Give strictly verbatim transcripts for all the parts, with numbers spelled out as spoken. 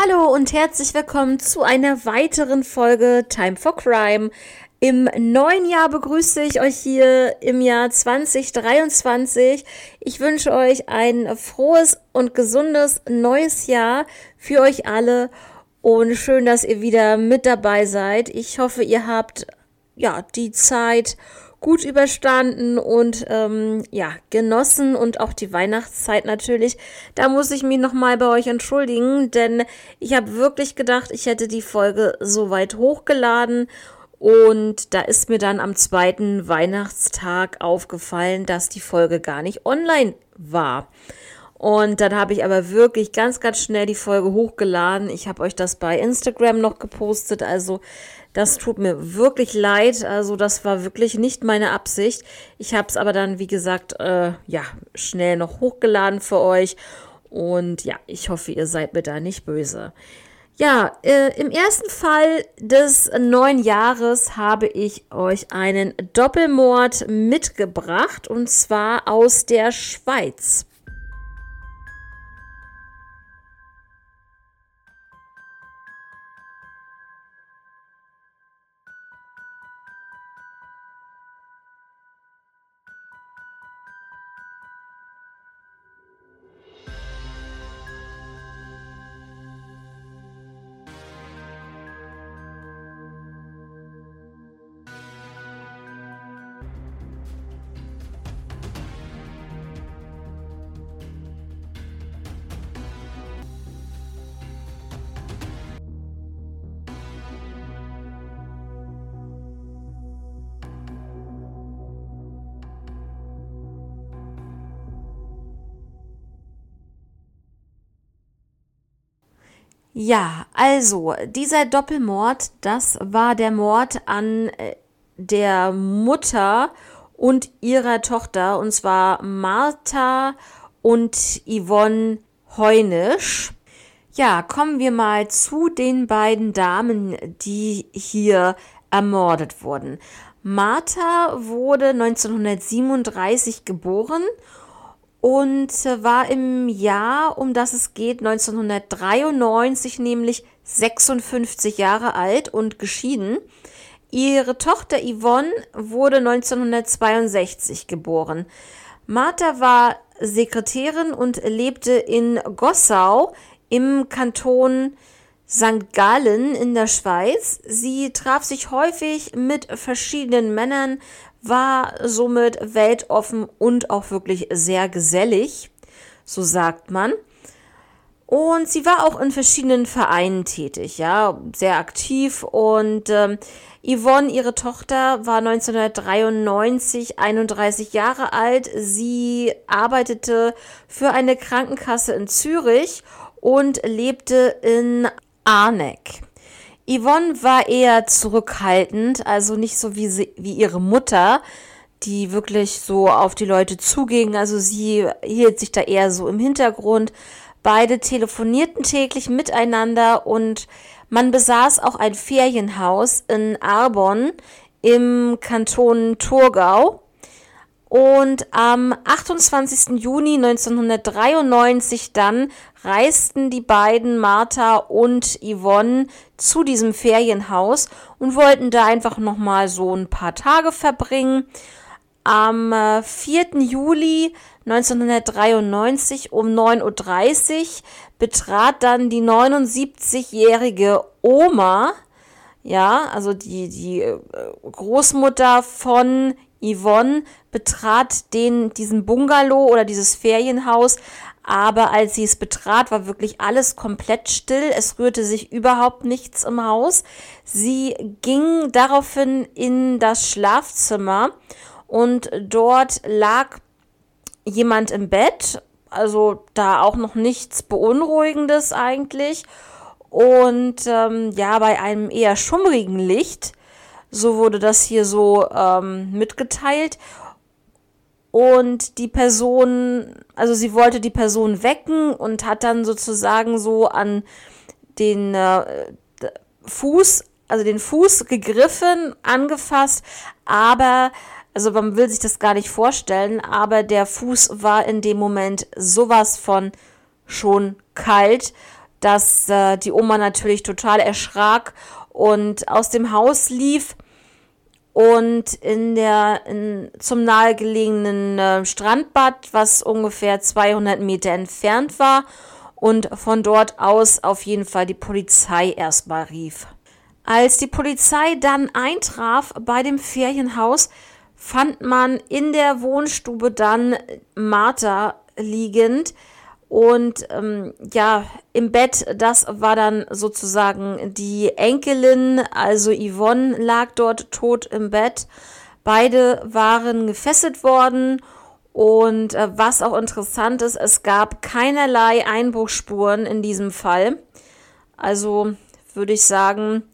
Hallo und herzlich willkommen zu einer weiteren Folge Time for Crime. Im neuen Jahr begrüße ich euch hier im Jahr zwanzig dreiundzwanzig. Ich wünsche euch ein frohes und gesundes neues Jahr für euch alle und schön, dass ihr wieder mit dabei seid. Ich hoffe, ihr habt ja die Zeit gut überstanden und ähm, ja genossen und auch die Weihnachtszeit natürlich. Da muss ich mich nochmal bei euch entschuldigen, denn ich habe wirklich gedacht, ich hätte die Folge so weit hochgeladen und da ist mir dann am zweiten Weihnachtstag aufgefallen, dass die Folge gar nicht online war. Und dann habe ich aber wirklich ganz, ganz schnell die Folge hochgeladen. Ich habe euch das bei Instagram noch gepostet, also das tut mir wirklich leid, also das war wirklich nicht meine Absicht. Ich habe es aber dann, wie gesagt, äh, ja, schnell noch hochgeladen für euch und ja, ich hoffe, ihr seid mir da nicht böse. Ja, äh, im ersten Fall des neuen Jahres habe ich euch einen Doppelmord mitgebracht und zwar aus der Schweiz. Ja, also dieser Doppelmord, das war der Mord an der Mutter und ihrer Tochter, und zwar Martha und Yvonne Heunisch. Ja, kommen wir mal zu den beiden Damen, die hier ermordet wurden. Martha wurde neunzehnhundertsiebenunddreißig geboren und war im Jahr, um das es geht, neunzehnhundertdreiundneunzig, nämlich sechsundfünfzig Jahre alt und geschieden. Ihre Tochter Yvonne wurde neunzehnhundertzweiundsechzig geboren. Martha war Sekretärin und lebte in Gossau im Kanton Sankt Gallen in der Schweiz. Sie traf sich häufig mit verschiedenen Männern, war somit weltoffen und auch wirklich sehr gesellig, so sagt man. Und sie war auch in verschiedenen Vereinen tätig, ja, sehr aktiv. Und ähm, Yvonne, ihre Tochter, war neunzehnhundertdreiundneunzig einunddreißig Jahre alt. Sie arbeitete für eine Krankenkasse in Zürich und lebte in Arneck. Yvonne war eher zurückhaltend, also nicht so wie sie, wie ihre Mutter, die wirklich so auf die Leute zuging. Also sie hielt sich da eher so im Hintergrund. Beide telefonierten täglich miteinander und man besaß auch ein Ferienhaus in Arbon im Kanton Thurgau. Und am achtundzwanzigsten Juni neunzehnhundertdreiundneunzig dann reisten die beiden, Martha und Yvonne, zu diesem Ferienhaus und wollten da einfach nochmal so ein paar Tage verbringen. Am vierten Juli neunzehnhundertdreiundneunzig um neun Uhr dreißig betrat dann die neunundsiebzigjährige Oma, ja, also die, die Großmutter von Yvonne, betrat den, diesen Bungalow oder dieses Ferienhaus, aber als sie es betrat, war wirklich alles komplett still. Es rührte sich überhaupt nichts im Haus. Sie ging daraufhin in das Schlafzimmer und dort lag jemand im Bett, also da auch noch nichts Beunruhigendes eigentlich. Und ähm, ja, bei einem eher schummrigen Licht, so wurde das hier so ähm, mitgeteilt. Und die Person, also sie wollte die Person wecken und hat dann sozusagen so an den äh, Fuß, also den Fuß gegriffen, angefasst, aber, also man will sich das gar nicht vorstellen, aber der Fuß war in dem Moment sowas von schon kalt, dass äh, die Oma natürlich total erschrak und aus dem Haus lief und in der, in, zum nahegelegenen äh, Strandbad, was ungefähr zweihundert Meter entfernt war, und von dort aus auf jeden Fall die Polizei erstmal rief. Als die Polizei dann eintraf bei dem Ferienhaus, fand man in der Wohnstube dann Martha liegend und ähm, ja, im Bett, das war dann sozusagen die Enkelin, also Yvonne lag dort tot im Bett. Beide waren gefesselt worden. Und äh, was auch interessant ist, es gab keinerlei Einbruchsspuren in diesem Fall. Also würde ich sagen,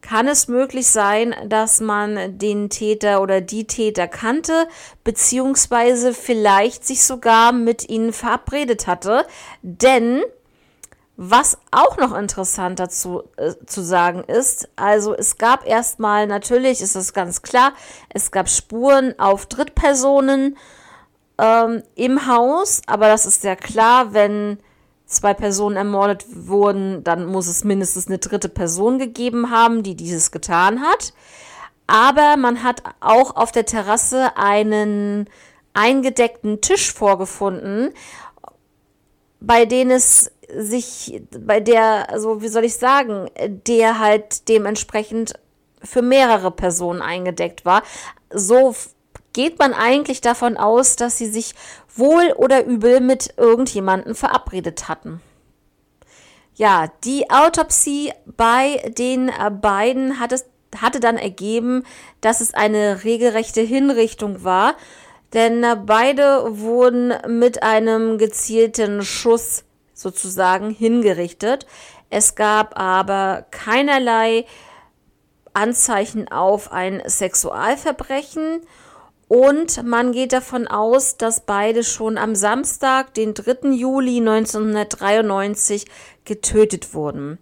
kann es möglich sein, dass man den Täter oder die Täter kannte, beziehungsweise vielleicht sich sogar mit ihnen verabredet hatte. Denn was auch noch interessant dazu äh, zu sagen ist, also es gab erstmal, natürlich ist das ganz klar, es gab Spuren auf Drittpersonen, Ähm, im Haus, aber das ist ja klar, wenn zwei Personen ermordet wurden, dann muss es mindestens eine dritte Person gegeben haben, die dieses getan hat. Aber man hat auch auf der Terrasse einen eingedeckten Tisch vorgefunden, bei denen es sich, bei der, also wie soll ich sagen, der halt dementsprechend für mehrere Personen eingedeckt war. So geht man eigentlich davon aus, dass sie sich wohl oder übel mit irgendjemandem verabredet hatten. Ja, die Autopsie bei den beiden hat es, hatte dann ergeben, dass es eine regelrechte Hinrichtung war, denn beide wurden mit einem gezielten Schuss sozusagen hingerichtet. Es gab aber keinerlei Anzeichen auf ein Sexualverbrechen. Und man geht davon aus, dass beide schon am Samstag, den dritten Juli neunzehnhundertdreiundneunzig, getötet wurden.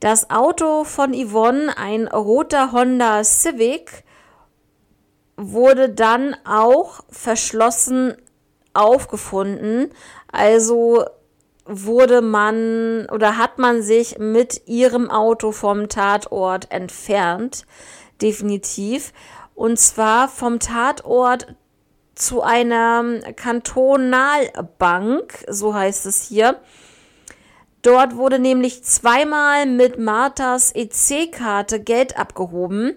Das Auto von Yvonne, ein roter Honda Civic, wurde dann auch verschlossen aufgefunden. Also wurde man oder hat man sich mit ihrem Auto vom Tatort entfernt, definitiv. Und zwar vom Tatort zu einer Kantonalbank, so heißt es hier. Dort wurde nämlich zweimal mit Marthas E C-Karte Geld abgehoben.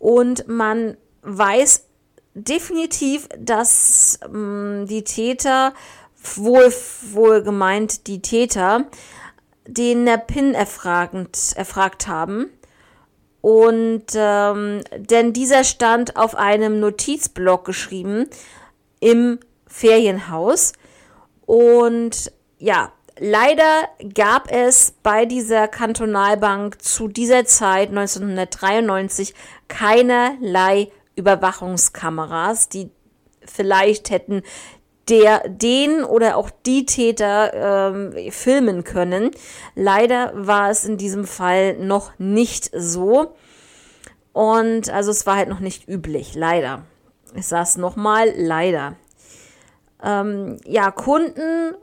Und man weiß definitiv, dass mh, die Täter, wohl, wohl gemeint die Täter, den PIN erfragend, erfragt haben. Und ähm, denn dieser stand auf einem Notizblock geschrieben im Ferienhaus. Und ja, leider gab es bei dieser Kantonalbank zu dieser Zeit neunzehnhundertdreiundneunzig keinerlei Überwachungskameras, die vielleicht hätten der, den oder auch die Täter ähm, filmen können. Leider war es in diesem Fall noch nicht so. Und also es war halt noch nicht üblich, leider. Ich sage es nochmal, leider. Ähm, ja, Kunden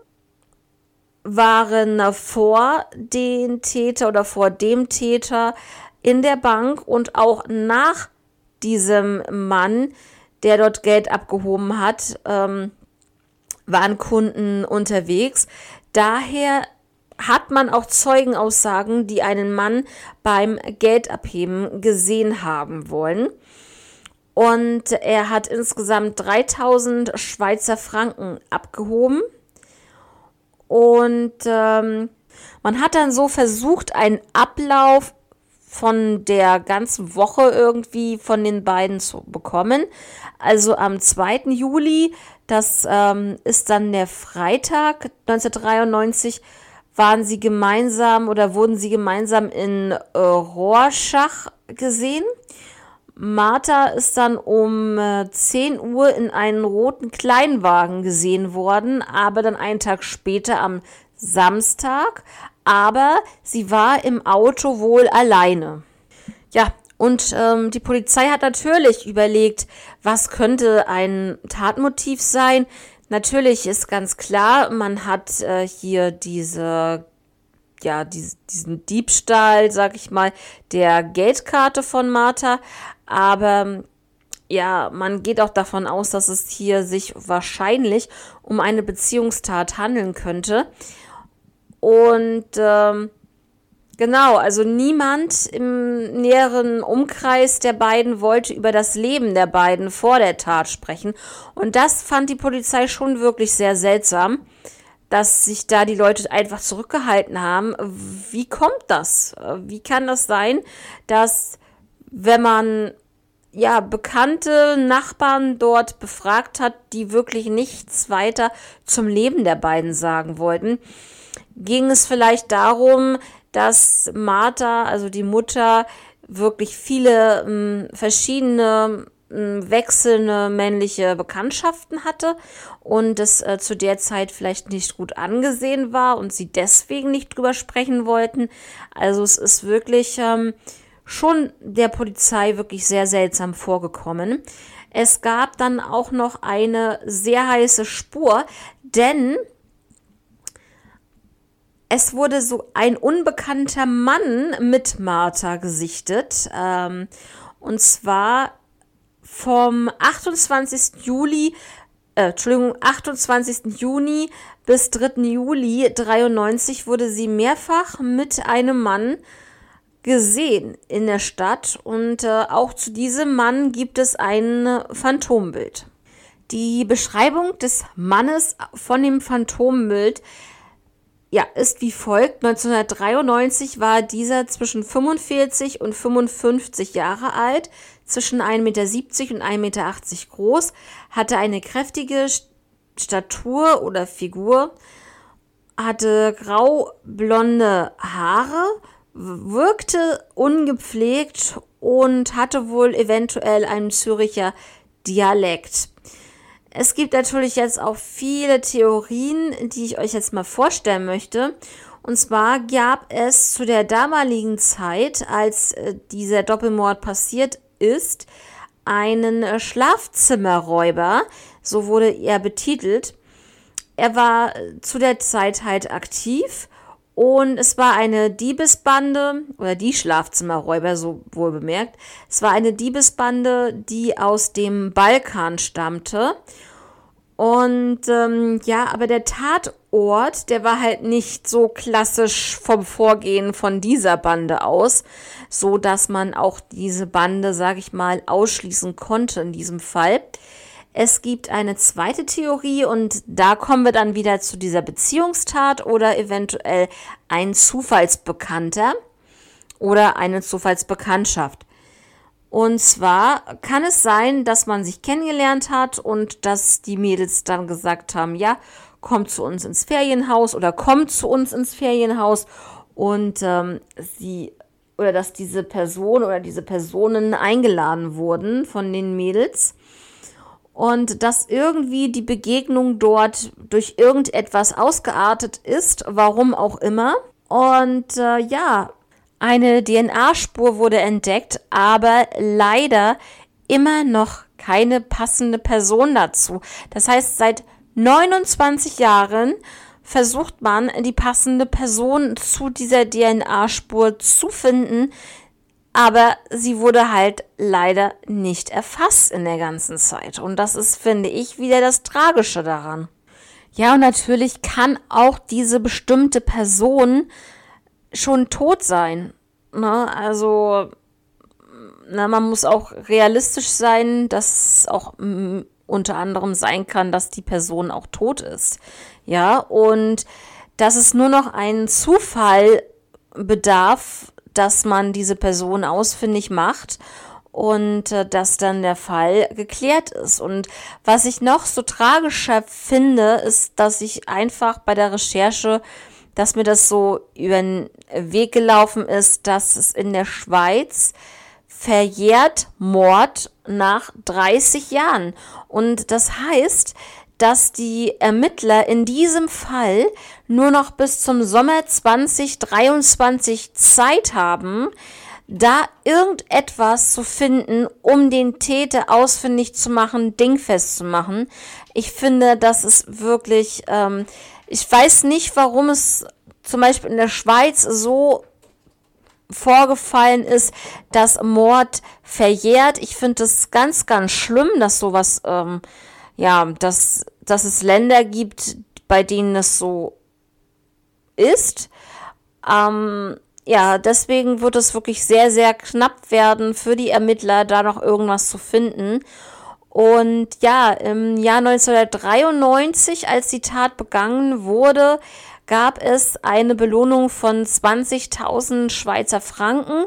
waren vor den Täter oder vor dem Täter in der Bank und auch nach diesem Mann, der dort Geld abgehoben hat, ähm, waren Kunden unterwegs. Daher hat man auch Zeugenaussagen, die einen Mann beim Geldabheben gesehen haben wollen. Und er hat insgesamt dreitausend Schweizer Franken abgehoben. Und ähm, man hat dann so versucht, einen Ablauf von der ganzen Woche irgendwie von den beiden zu bekommen. Also am zweiten Juli, das ähm, ist dann der Freitag neunzehnhundertdreiundneunzig, waren sie gemeinsam oder wurden sie gemeinsam in äh, Rorschach gesehen. Martha ist dann um äh, zehn Uhr in einen roten Kleinwagen gesehen worden, aber dann einen Tag später am Samstag. Aber sie war im Auto wohl alleine. Ja, und ähm, die Polizei hat natürlich überlegt, was könnte ein Tatmotiv sein. Natürlich ist ganz klar, man hat äh, hier diese ja, diesen Diebstahl, sag ich mal, der Geldkarte von Martha. Aber ja, man geht auch davon aus, dass es hier sich wahrscheinlich um eine Beziehungstat handeln könnte. Und ähm, genau, also niemand im näheren Umkreis der beiden wollte über das Leben der beiden vor der Tat sprechen. Und das fand die Polizei schon wirklich sehr seltsam, dass sich da die Leute einfach zurückgehalten haben. Wie kommt das? Wie kann das sein, dass, wenn man ja bekannte Nachbarn dort befragt hat, die wirklich nichts weiter zum Leben der beiden sagen wollten, ging es vielleicht darum, dass Martha, also die Mutter, wirklich viele m, verschiedene m, wechselnde männliche Bekanntschaften hatte und es äh, zu der Zeit vielleicht nicht gut angesehen war und sie deswegen nicht drüber sprechen wollten. Also es ist wirklich ähm, schon der Polizei wirklich sehr seltsam vorgekommen. Es gab dann auch noch eine sehr heiße Spur, denn es wurde so ein unbekannter Mann mit Martha gesichtet, ähm, und zwar vom achtundzwanzigsten Juli, äh, Entschuldigung, achtundzwanzigsten Juni bis dritten Juli dreiundneunzig wurde sie mehrfach mit einem Mann gesehen in der Stadt, und äh, auch zu diesem Mann gibt es ein Phantombild. Die Beschreibung des Mannes von dem Phantombild, ja, ist wie folgt. neunzehnhundertdreiundneunzig war dieser zwischen fünfundvierzig und fünfundfünfzig Jahre alt, zwischen eins Komma siebzig Meter und eins Komma achtzig Meter groß, hatte eine kräftige Statur oder Figur, hatte grau-blonde Haare, wirkte ungepflegt und hatte wohl eventuell einen Züricher Dialekt. Es gibt natürlich jetzt auch viele Theorien, die ich euch jetzt mal vorstellen möchte. Und zwar gab es zu der damaligen Zeit, als dieser Doppelmord passiert ist, einen Schlafzimmerräuber, so wurde er betitelt. Er war zu der Zeit halt aktiv und es war eine Diebesbande, oder die Schlafzimmerräuber, so wohl bemerkt. Es war eine Diebesbande, die aus dem Balkan stammte. Und ähm, ja, aber der Tatort, der war halt nicht so klassisch vom Vorgehen von dieser Bande aus, so dass man auch diese Bande, sag ich mal, ausschließen konnte in diesem Fall. Es gibt eine zweite Theorie und da kommen wir dann wieder zu dieser Beziehungstat oder eventuell ein Zufallsbekannter oder eine Zufallsbekanntschaft. Und zwar kann es sein, dass man sich kennengelernt hat und dass die Mädels dann gesagt haben, ja, kommt zu uns ins Ferienhaus oder kommt zu uns ins Ferienhaus und ähm, sie oder dass diese Person oder diese Personen eingeladen wurden von den Mädels und dass irgendwie die Begegnung dort durch irgendetwas ausgeartet ist, warum auch immer. Und äh, ja, eine D N A-Spur wurde entdeckt, aber leider immer noch keine passende Person dazu. Das heißt, seit neunundzwanzig Jahren versucht man, die passende Person zu dieser D N A-Spur zu finden, aber sie wurde halt leider nicht erfasst in der ganzen Zeit. Und das ist, finde ich, wieder das Tragische daran. Ja, und natürlich kann auch diese bestimmte Person schon tot sein, ne? Also, na, man muss auch realistisch sein, dass es auch m- unter anderem sein kann, dass die Person auch tot ist, ja, und dass es nur noch einen Zufall bedarf, dass man diese Person ausfindig macht und äh, dass dann der Fall geklärt ist. Und was ich noch so tragischer finde, ist, dass ich einfach bei der Recherche, dass mir das so über den Weg gelaufen ist, dass es in der Schweiz verjährt Mord nach dreißig Jahren. Und das heißt, dass die Ermittler in diesem Fall nur noch bis zum Sommer zwanzig dreiundzwanzig Zeit haben, da irgendetwas zu finden, um den Täter ausfindig zu machen, dingfest zu machen. Ich finde, das ist wirklich... Ähm, Ich weiß nicht, warum es zum Beispiel in der Schweiz so vorgefallen ist, dass Mord verjährt. Ich finde es ganz, ganz schlimm, dass sowas, ähm, ja, dass, dass es Länder gibt, bei denen es so ist. Ähm, ja, deswegen wird es wirklich sehr, sehr knapp werden für die Ermittler, da noch irgendwas zu finden. Und ja, im Jahr neunzehnhundertdreiundneunzig, als die Tat begangen wurde, gab es eine Belohnung von zwanzigtausend Schweizer Franken.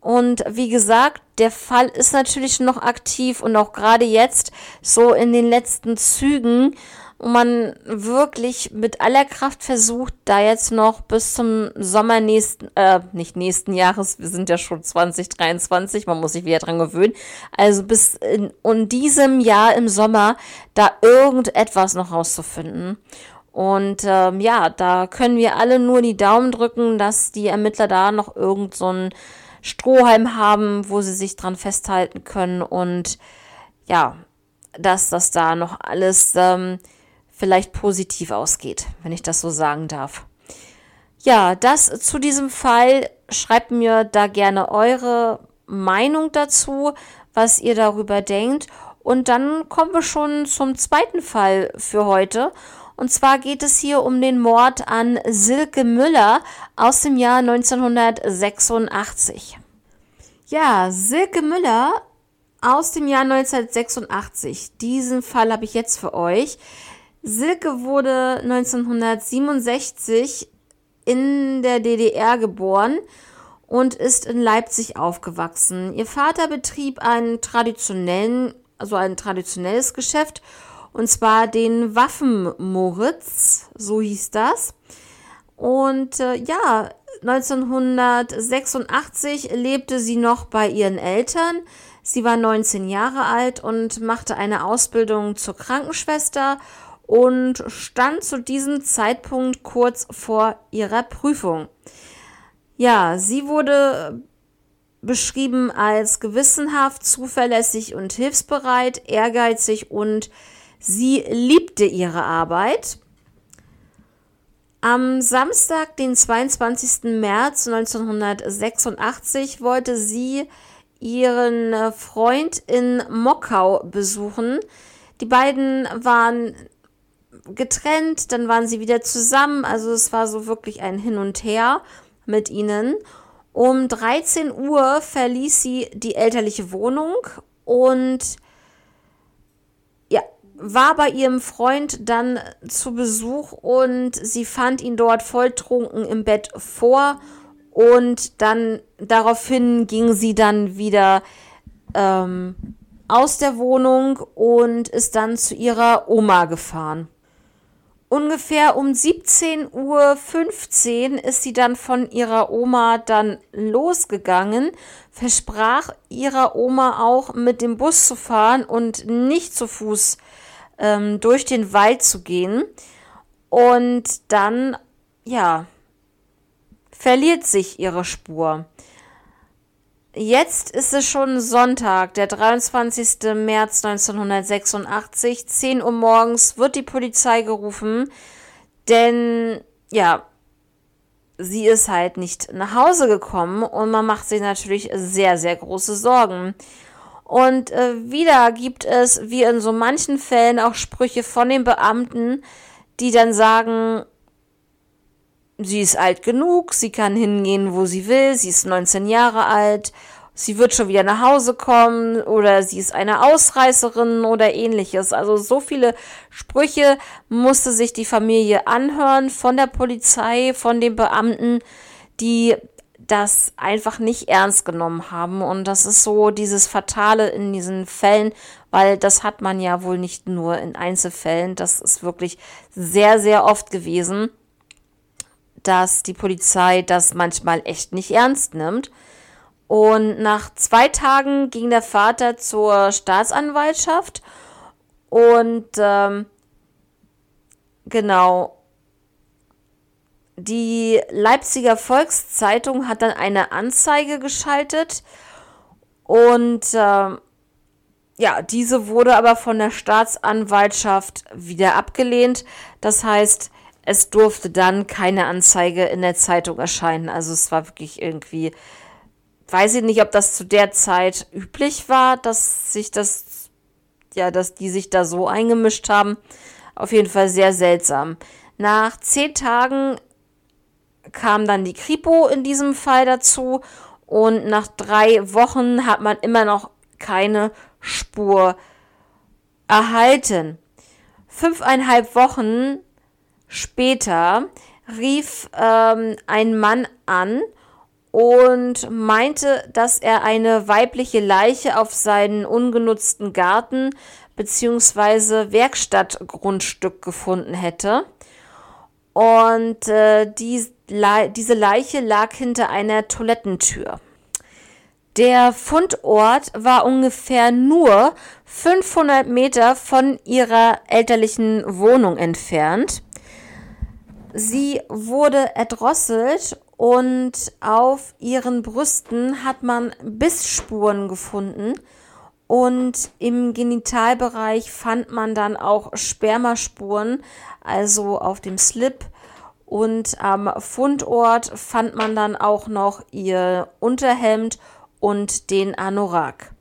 Und wie gesagt, der Fall ist natürlich noch aktiv und auch gerade jetzt so in den letzten Zügen, und man wirklich mit aller Kraft versucht, da jetzt noch bis zum Sommer nächsten, äh, nicht nächsten Jahres, wir sind ja schon zwanzig dreiundzwanzig, man muss sich wieder dran gewöhnen, also bis in, in diesem Jahr im Sommer da irgendetwas noch rauszufinden. Und ähm, ja, da können wir alle nur die Daumen drücken, dass die Ermittler da noch irgend so einen Strohhalm haben, wo sie sich dran festhalten können und ja, dass das da noch alles ähm, vielleicht positiv ausgeht, wenn ich das so sagen darf. Ja, das zu diesem Fall. Schreibt mir da gerne eure Meinung dazu, was ihr darüber denkt. Und dann kommen wir schon zum zweiten Fall für heute. Und zwar geht es hier um den Mord an Silke Müller aus dem Jahr neunzehnhundertsechsundachtzig. Ja, Silke Müller aus dem Jahr neunzehnhundertsechsundachtzig. Diesen Fall habe ich jetzt für euch. Silke wurde neunzehnhundertsiebenundsechzig in der D D R geboren und ist in Leipzig aufgewachsen. Ihr Vater betrieb einen traditionellen, also ein traditionelles Geschäft, und zwar den Waffen Moritz, so hieß das. Und äh, ja, neunzehnhundertsechsundachtzig lebte sie noch bei ihren Eltern. Sie war neunzehn Jahre alt und machte eine Ausbildung zur Krankenschwester und stand zu diesem Zeitpunkt kurz vor ihrer Prüfung. Ja, sie wurde beschrieben als gewissenhaft, zuverlässig und hilfsbereit, ehrgeizig und sie liebte ihre Arbeit. Am Samstag, den zweiundzwanzigsten März neunzehnhundertsechsundachtzig, wollte sie ihren Freund in Mokau besuchen. Die beiden waren getrennt, dann waren sie wieder zusammen, also es war so wirklich ein Hin und Her mit ihnen. Um dreizehn Uhr verließ sie die elterliche Wohnung und ja, war bei ihrem Freund dann zu Besuch und sie fand ihn dort volltrunken im Bett vor und dann daraufhin ging sie dann wieder ähm, aus der Wohnung und ist dann zu ihrer Oma gefahren. Ungefähr um siebzehn Uhr fünfzehn ist sie dann von ihrer Oma dann losgegangen, versprach ihrer Oma auch, mit dem Bus zu fahren und nicht zu Fuß ähm, durch den Wald zu gehen. Und dann, ja, verliert sich ihre Spur. Jetzt ist es schon Sonntag, der dreiundzwanzigsten März neunzehnhundertsechsundachtzig, zehn Uhr morgens wird die Polizei gerufen, denn, ja, sie ist halt nicht nach Hause gekommen und man macht sich natürlich sehr, sehr große Sorgen. Und äh, wieder gibt es, wie in so manchen Fällen, auch Sprüche von den Beamten, die dann sagen, sie ist alt genug, sie kann hingehen, wo sie will, sie ist neunzehn Jahre alt, sie wird schon wieder nach Hause kommen oder sie ist eine Ausreißerin oder ähnliches. Also so viele Sprüche musste sich die Familie anhören von der Polizei, von den Beamten, die das einfach nicht ernst genommen haben. Und das ist so dieses Fatale in diesen Fällen, weil das hat man ja wohl nicht nur in Einzelfällen, das ist wirklich sehr, sehr oft gewesen, dass die Polizei das manchmal echt nicht ernst nimmt. Und nach zwei Tagen ging der Vater zur Staatsanwaltschaft und ähm, genau, die Leipziger Volkszeitung hat dann eine Anzeige geschaltet und ähm, ja, diese wurde aber von der Staatsanwaltschaft wieder abgelehnt. Das heißt, Es durfte dann keine Anzeige in der Zeitung erscheinen. Also es war wirklich irgendwie, weiß ich nicht, ob das zu der Zeit üblich war, dass sich das, ja, dass die sich da so eingemischt haben. Auf jeden Fall sehr seltsam. Nach zehn Tagen kam dann die Kripo in diesem Fall dazu und nach drei Wochen hat man immer noch keine Spur erhalten. Fünfeinhalb Wochen später rief ähm, ein Mann an und meinte, dass er eine weibliche Leiche auf seinen ungenutzten Garten bzw. Werkstattgrundstück gefunden hätte. Und äh, die Le- diese Leiche lag hinter einer Toilettentür. Der Fundort war ungefähr nur fünfhundert Meter von ihrer elterlichen Wohnung entfernt. Sie wurde erdrosselt und auf ihren Brüsten hat man Bissspuren gefunden und im Genitalbereich fand man dann auch Spermaspuren, also auf dem Slip. Und am Fundort fand man dann auch noch ihr Unterhemd und den Anorak.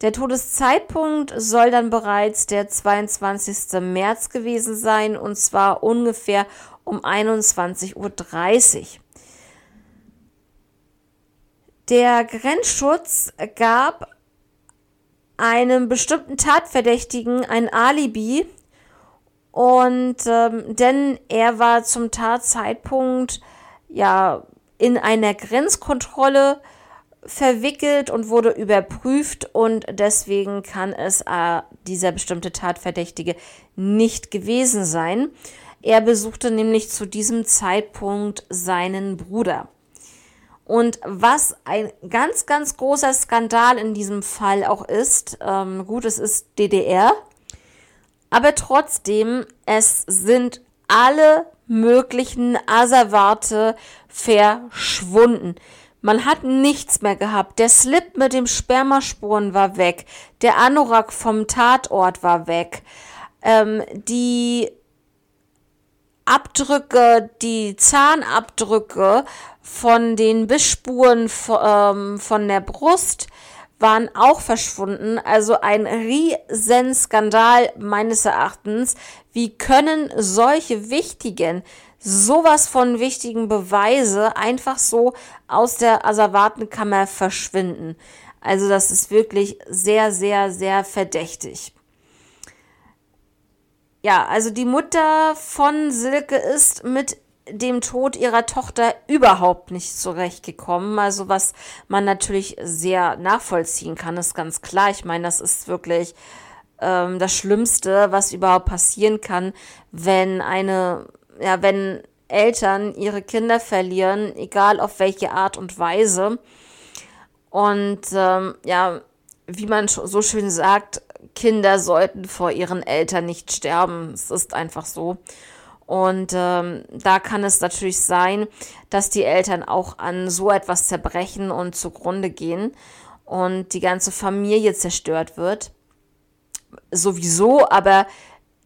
Der Todeszeitpunkt soll dann bereits der zweiundzwanzigsten März gewesen sein, und zwar ungefähr um einundzwanzig Uhr dreißig. Der Grenzschutz gab einem bestimmten Tatverdächtigen ein Alibi, Und ähm, denn er war zum Tatzeitpunkt ja in einer Grenzkontrolle verwickelt und wurde überprüft und deswegen kann es äh, dieser bestimmte Tatverdächtige nicht gewesen sein. Er besuchte nämlich zu diesem Zeitpunkt seinen Bruder. Und was ein ganz, ganz großer Skandal in diesem Fall auch ist, ähm, gut, es ist D D R, aber trotzdem, es sind alle möglichen Asservate verschwunden. Man hat nichts mehr gehabt. Der Slip mit dem Spermaspuren war weg. Der Anorak vom Tatort war weg. Ähm, die Abdrücke, die Zahnabdrücke von den Bissspuren von, ähm, von der Brust waren auch verschwunden, also ein riesen Skandal meines Erachtens. Wie können solche wichtigen, sowas von wichtigen Beweise einfach so aus der Asservatenkammer verschwinden? Also das ist wirklich sehr, sehr, sehr verdächtig. Ja, also die Mutter von Silke ist mit dem Tod ihrer Tochter überhaupt nicht zurechtgekommen, also was man natürlich sehr nachvollziehen kann, ist ganz klar. Ich meine, das ist wirklich ähm, das Schlimmste, was überhaupt passieren kann, wenn eine, ja, wenn Eltern ihre Kinder verlieren, egal auf welche Art und Weise. Und ähm, ja, wie man so schön sagt, Kinder sollten vor ihren Eltern nicht sterben. Es ist einfach so. Und ähm, da kann es natürlich sein, dass die Eltern auch an so etwas zerbrechen und zugrunde gehen und die ganze Familie zerstört wird. Sowieso, aber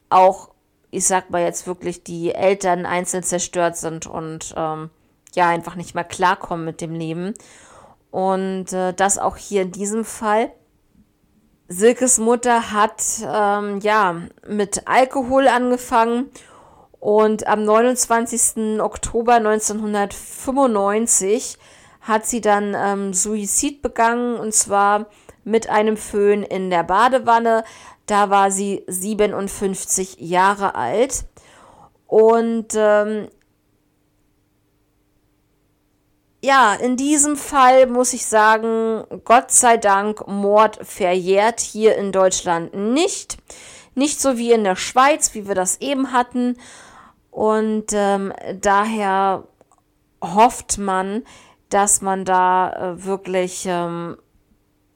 auch, ich sag mal jetzt wirklich, die Eltern einzeln zerstört sind und ähm, ja einfach nicht mehr klarkommen mit dem Leben. Und äh, das auch hier in diesem Fall. Silkes Mutter hat ähm, ja mit Alkohol angefangen. Und am neunundzwanzigsten Oktober neunzehnhundertfünfundneunzig hat sie dann ähm, Suizid begangen, und zwar mit einem Föhn in der Badewanne. Da war sie siebenundfünfzig Jahre alt. Und ähm, ja, in diesem Fall muss ich sagen, Gott sei Dank, Mord verjährt hier in Deutschland nicht. Nicht so wie in der Schweiz, wie wir das eben hatten. Und ähm, daher hofft man, dass man da äh, wirklich ähm,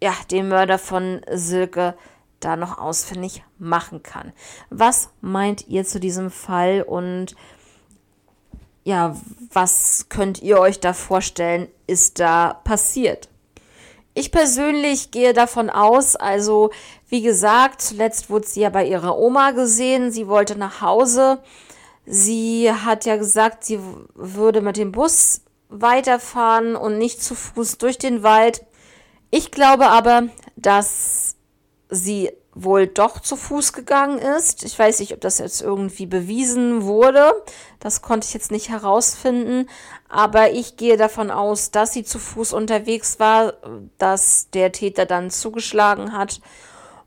ja, den Mörder von Silke da noch ausfindig machen kann. Was meint ihr zu diesem Fall und ja, was könnt ihr euch da vorstellen, ist da passiert? Ich persönlich gehe davon aus, also wie gesagt, zuletzt wurde sie ja bei ihrer Oma gesehen, sie wollte nach Hause. Sie hat ja gesagt, sie würde mit dem Bus weiterfahren und nicht zu Fuß durch den Wald. Ich glaube aber, dass sie wohl doch zu Fuß gegangen ist. Ich weiß nicht, ob das jetzt irgendwie bewiesen wurde. Das konnte ich jetzt nicht herausfinden. Aber ich gehe davon aus, dass sie zu Fuß unterwegs war, dass der Täter dann zugeschlagen hat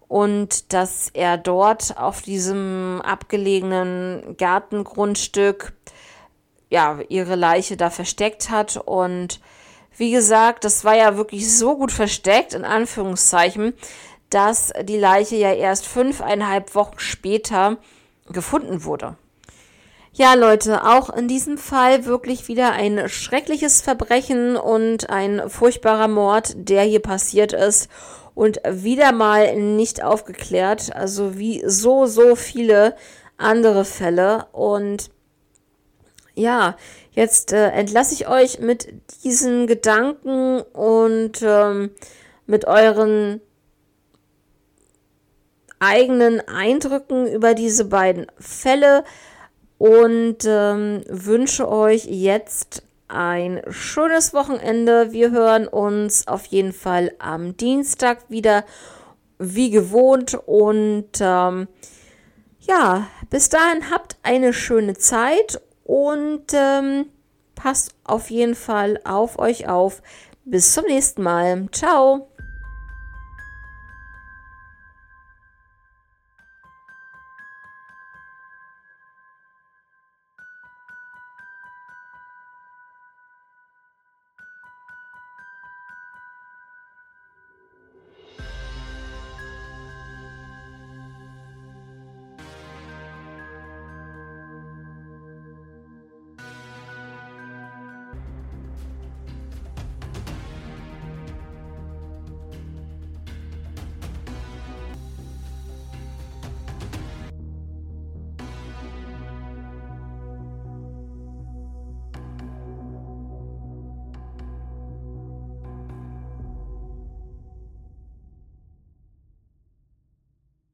und dass er dort auf diesem abgelegenen Gartengrundstück ja ihre Leiche da versteckt hat. Und wie gesagt, das war ja wirklich so gut versteckt, in Anführungszeichen, dass die Leiche ja erst fünfeinhalb Wochen später gefunden wurde. Ja, Leute, auch in diesem Fall wirklich wieder ein schreckliches Verbrechen und ein furchtbarer Mord, der hier passiert ist und wieder mal nicht aufgeklärt, also wie so, so viele andere Fälle. Und ja, jetzt äh, entlasse ich euch mit diesen Gedanken und ähm, mit euren eigenen Eindrücken über diese beiden Fälle und ähm, wünsche euch jetzt ein schönes Wochenende. Wir hören uns auf jeden Fall am Dienstag wieder, wie gewohnt. Und ähm, ja, bis dahin habt eine schöne Zeit und ähm, passt auf jeden Fall auf euch auf. Bis zum nächsten Mal. Ciao.